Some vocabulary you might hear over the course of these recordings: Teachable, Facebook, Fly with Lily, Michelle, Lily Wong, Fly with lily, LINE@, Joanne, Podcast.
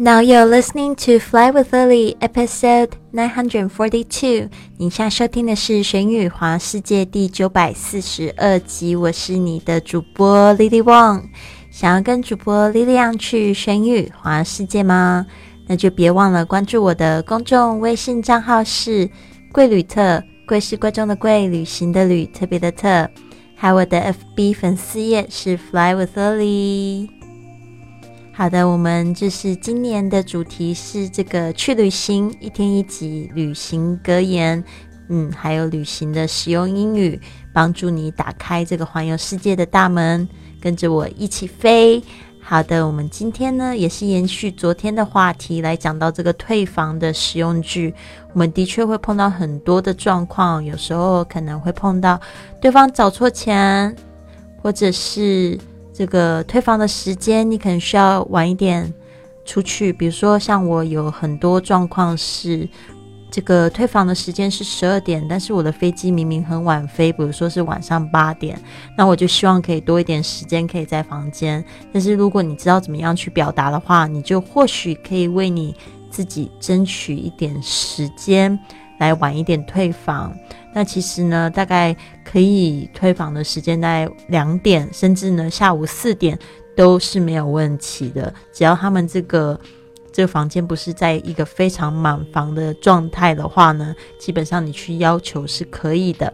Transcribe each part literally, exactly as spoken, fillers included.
Now you're listening to Fly with Lily, episode nine forty-two. 你现在收听的是玄宇华世界第nine forty-two集，我是你的主播 Lily Wong。想要跟主播 Lily Wong 去玄宇华世界吗？那就别忘了关注我的公众微信账号是贵旅特，贵是贵重的贵，旅行的旅，特别的特，还有我的 F B 粉丝页是 Fly with Lily。好的，我们就是今年的主题是这个去旅行，一天一集旅行格言，嗯，还有旅行的实用英语，帮助你打开这个环游世界的大门，跟着我一起飞。好的，我们今天呢也是延续昨天的话题来讲到这个退房的实用句。我们的确会碰到很多的状况，有时候可能会碰到对方找错钱，或者是这个退房的时间你可能需要晚一点出去，比如说像我有很多状况是这个退房的时间是twelve点，但是我的飞机明明很晚飞，比如说是晚上eight点，那我就希望可以多一点时间可以在房间。但是如果你知道怎么样去表达的话，你就或许可以为你自己争取一点时间来晚一点退房。那其实呢大概可以退房的时间大概两点，甚至呢下午四点都是没有问题的，只要他们这个这个房间不是在一个非常满房的状态的话呢，基本上你去要求是可以的。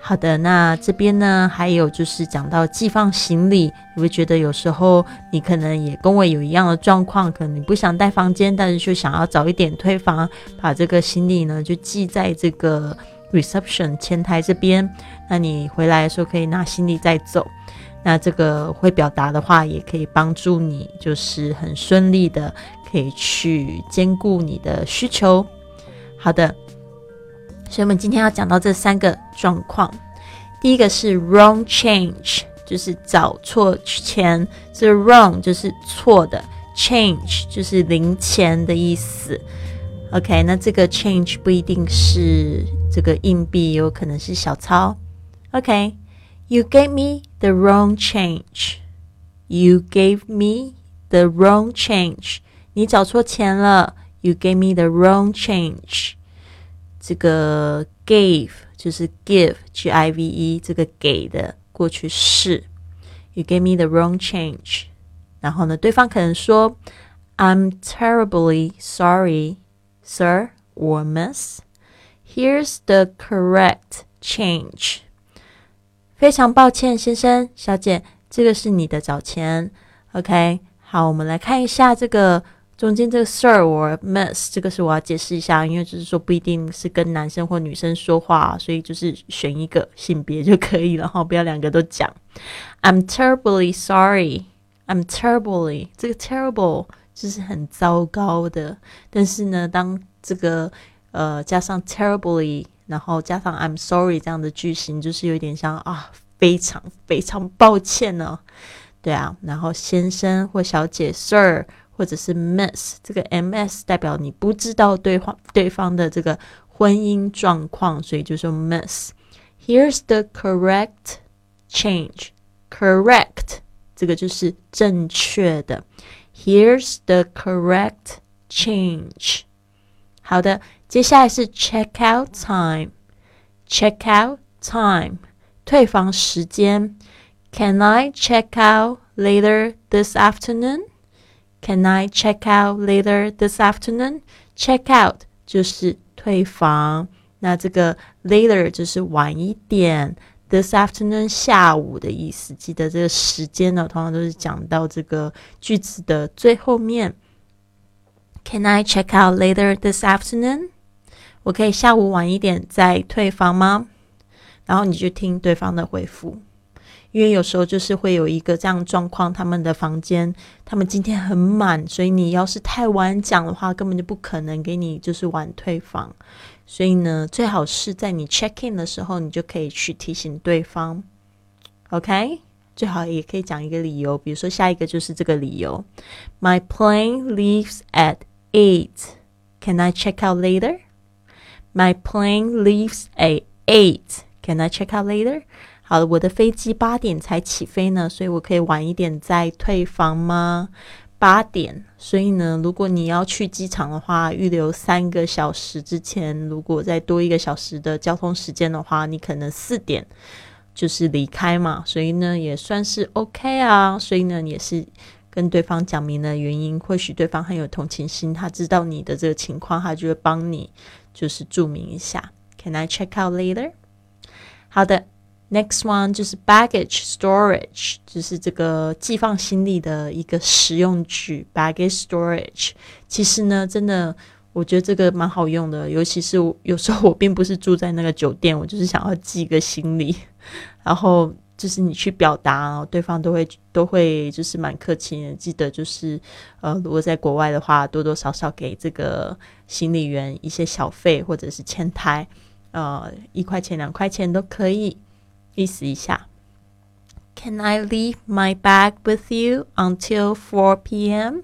好的，那这边呢还有就是讲到寄放行李，我会觉得有时候你可能也跟我有一样的状况，可能你不想带房间，但是就想要早一点退房，把这个行李呢就寄在这个 reception 前台这边，那你回来的时候可以拿行李再走。那这个会表达的话也可以帮助你就是很顺利的可以去兼顾你的需求。好的，所以我们今天要讲到这三个状况。第一个是 wrong change， 就是找错钱，这 wrong 就是错的， change 就是零钱的意思。 OK， 那这个 change 不一定是这个硬币，有可能是小钞。 OK， You gave me the wrong change， You gave me the wrong change， 你找错钱了， You gave me the wrong change。这个 gave 就是 give G I V E， 这个给的过去式。 You gave me the wrong change， 然后呢对方可能说 I'm terribly sorry sir or miss, here's the correct change， 非常抱歉先生小姐，这个是你的找钱。 OK， 好，我们来看一下这个中间这个 sir or miss， 这个是我要解释一下，因为就是说不一定是跟男生或女生说话，所以就是选一个性别就可以了，然后不要两个都讲。 I'm terribly sorry， I'm terribly， 这个 terrible 就是很糟糕的，但是呢当这个呃加上 terribly 然后加上 I'm sorry 这样的句型，就是有点像啊非常非常抱歉呢、哦。对啊，然后先生或小姐 sir或者是 miss， 这个 ms 代表你不知道对方对方的这个婚姻状况，所以就说 miss。 Here's the correct change， correct 这个就是正确的， Here's the correct change。 好的，接下来是 check out time， check out time 退房时间。 Can I check out later this afternoon?Can I check out later this afternoon? Check out 就是退房，那这个 later 就是晚一点， this afternoon 下午的意思。记得这个时间呢，通常都是讲到这个句子的最后面。 Can I check out later this afternoon? 我可以下午晚一点再退房吗？然后你就听对方的回复。因为有时候就是会有一个这样的状况，他们的房间他们今天很满，所以你要是太晚讲的话根本就不可能给你就是晚退房，所以呢最好是在你 check in 的时候你就可以去提醒对方。 OK， 最好也可以讲一个理由，比如说下一个就是这个理由， My plane leaves at eight, Can I check out later? My plane leaves at eight, Can I check out later?好了，我的飞机八点才起飞呢，所以我可以晚一点再退房吗？八点，所以呢如果你要去机场的话，预留三个小时之前，如果再多一个小时的交通时间的话，你可能四点就是离开嘛，所以呢也算是 OK 啊。所以呢也是跟对方讲明了原因，或许对方很有同情心，他知道你的这个情况，他就会帮你就是注明一下 Can I check out later? 好的， next one 就是 baggage storage， 就是这个寄放行李的一个实用句 baggage storage。 其实呢真的我觉得这个蛮好用的，尤其是有时候我并不是住在那个酒店，我就是想要寄个行李，然后就是你去表达，对方都会都会就是蛮客气的。记得就是呃，如果在国外的话，多多少少给这个行李员一些小费，或者是签台呃，一块钱两块钱都可以，意思一下。 Can I leave my bag with you until four p.m?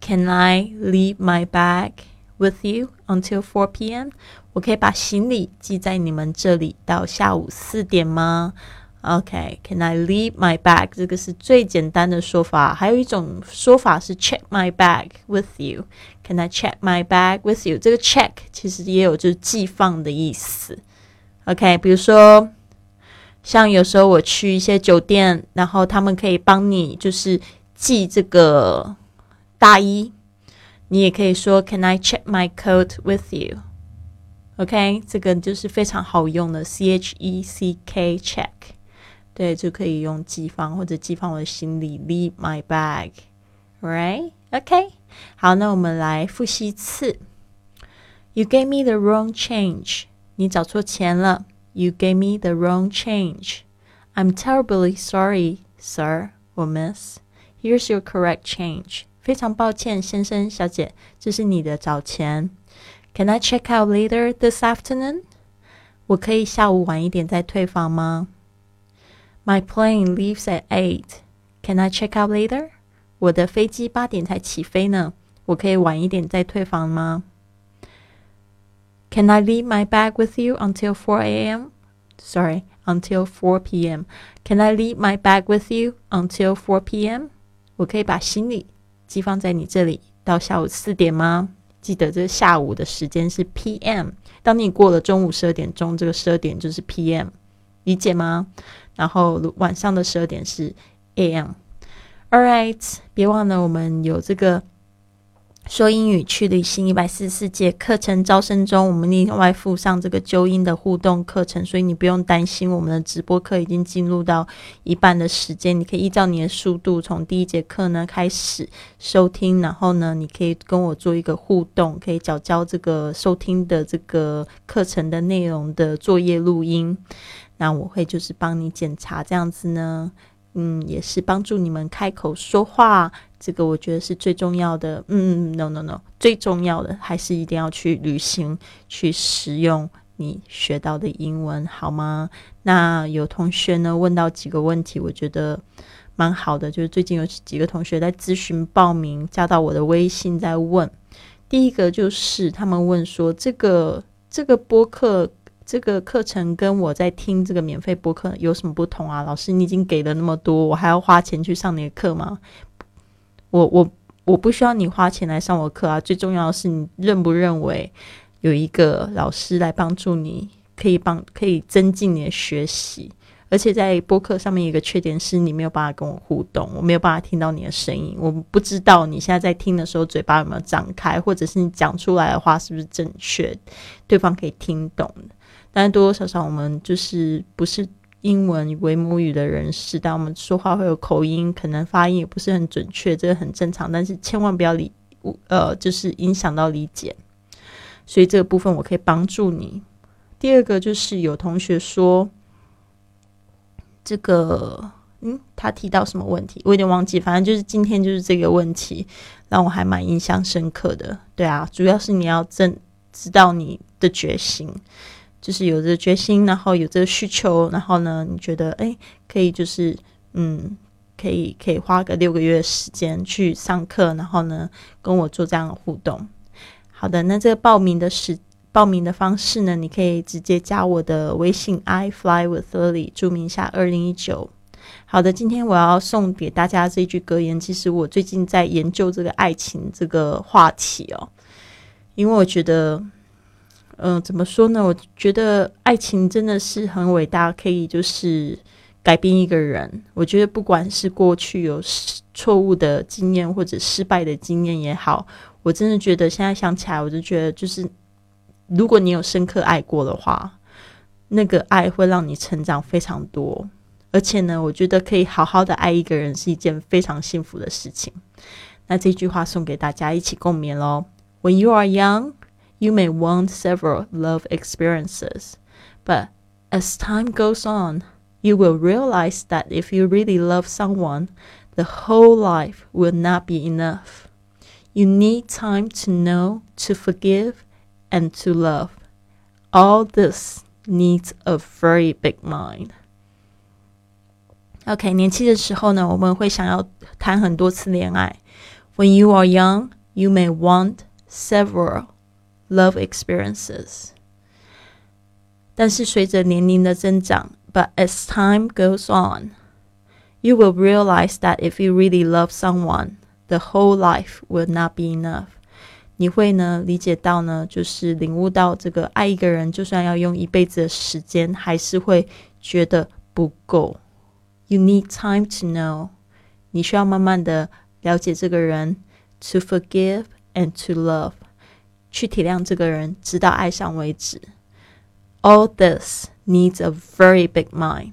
Can I leave my bag?With you until four p.m. 我可以把行李寄在你们这里到下午四点吗？ OK, Can I leave my bag? 这个是最简单的说法。还有一种说法是 check my bag with you. Can I check my bag with you? 这个 check 其实也有就是寄放的意思。OK, 比如说像有时候我去一些酒店，然后他们可以帮你就是寄这个大衣。你也可以说 Can I check my coat with you? OK, 这个就是非常好用的 C H E C K check， 对，就可以用寄放或者寄放我的行李 Leave my bag. Right? OK, 好，那我们来复习一次。 You gave me the wrong change. 你找错钱了。 You gave me the wrong change. I'm terribly sorry, sir or miss. Here's your correct change.非常抱歉，先生、小姐，这是你的早钱。 Can I check out later this afternoon? 我可以下午晚一点再退房吗？ My plane leaves at eight. Can I check out later? 我的飞机八点才起飞呢，我可以晚一点再退房吗？ Can I leave my bag with you until four a.m.? Sorry, until four p.m. Can I leave my bag with you until four p.m.? 我可以把行李寄放在你这里到下午四点吗？记得这下午的时间是 P M， 当你过了中午十二点钟，这个十二点就是 P M， 理解吗？然后晚上的十二点是 A M。 Alright， 别忘了我们有这个说英语去旅行一百四十四节课程招生中，我们另外附上这个纠音的互动课程，所以你不用担心，我们的直播课已经进入到一半的时间，你可以依照你的速度从第一节课呢开始收听，然后呢你可以跟我做一个互动，可以交交这个收听的这个课程的内容的作业录音，那我会就是帮你检查，这样子呢嗯，也是帮助你们开口说话，这个我觉得是最重要的。嗯 no no no 最重要的还是一定要去旅行，去使用你学到的英文，好吗？那有同学呢问到几个问题，我觉得蛮好的，就是最近有几个同学在咨询报名，加到我的微信在问。第一个就是他们问说这个这个播客这个课程跟我在听这个免费播客有什么不同啊？老师，你已经给了那么多，我还要花钱去上你的课吗？我我我不需要你花钱来上我课啊！最重要的是，你认不认为有一个老师来帮助你，可以帮可以增进你的学习？而且在播客上面有一个缺点是，你没有办法跟我互动，我没有办法听到你的声音，我不知道你现在在听的时候嘴巴有没有张开，或者是你讲出来的话是不是正确，对方可以听懂的。但是多多少少我们就是不是英文为母语的人士，但我们说话会有口音，可能发音也不是很准确，这个很正常，但是千万不要理呃，就是影响到理解，所以这个部分我可以帮助你。第二个就是有同学说这个嗯，他提到什么问题我有点忘记，反正就是今天就是这个问题让我还蛮印象深刻的。对啊，主要是你要真知道你的决心，就是有着决心，然后有着需求，然后呢你觉得哎，可以就是嗯可以可以花个六个月的时间去上课，然后呢跟我做这样的互动。好的，那这个报名的时报名的方式呢，你可以直接加我的微信 I fly with lily， 注明一下二零一九。好的，今天我要送给大家这一句格言，其实我最近在研究这个爱情这个话题哦，因为我觉得嗯、呃，怎么说呢，我觉得爱情真的是很伟大，可以就是改变一个人。我觉得不管是过去有错误的经验或者失败的经验也好，我真的觉得现在想起来，我就觉得就是如果你有深刻爱过的话，那个爱会让你成长非常多。而且呢，我觉得可以好好的爱一个人是一件非常幸福的事情。那这句话送给大家一起共勉咯。 When you are young, you may want several love experiences, but as time goes on, you will realize that if you really love someone, the whole life will not be enough. You need time to know, to forgive, and to love. All this needs a very big mind. OK, 年轻的时候呢，我们会想要谈很多次恋爱。When you are young, you may want several love experiences. 但是随着年龄的增长，But as time goes on, you will realize that if you really love someone, the whole life will not be enough. 你会呢理解到呢，就是领悟到这个爱一个人，就算要用一辈子的时间，还是会觉得不够。You need time to know. 你需要慢慢的了解这个人。To forgive and to love. 去体谅这个人，直到爱上为止。All this.Needs a very big mind.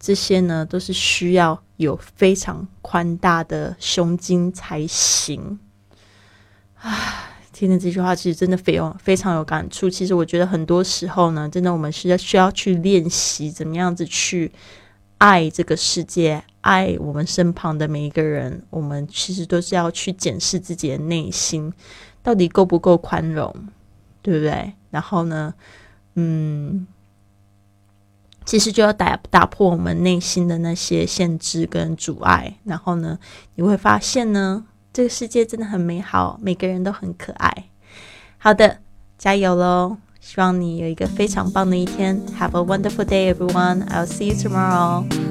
这些呢都是需要有非常宽大的胸襟才行。听了这句话其实真的非常有感触。其实我觉得很多时候呢，真的我们是需要去练习怎么样子去爱这个世界，爱我们身旁的每一个人。我们其实都是要去检视自己的内心到底够不够宽容，对不对？然后呢嗯其实就要 打, 打破我们内心的那些限制跟阻碍，然后呢你会发现呢这个世界真的很美好，每个人都很可爱。好的，加油咯，希望你有一个非常棒的一天。 Have a wonderful day everyone, I'll see you tomorrow.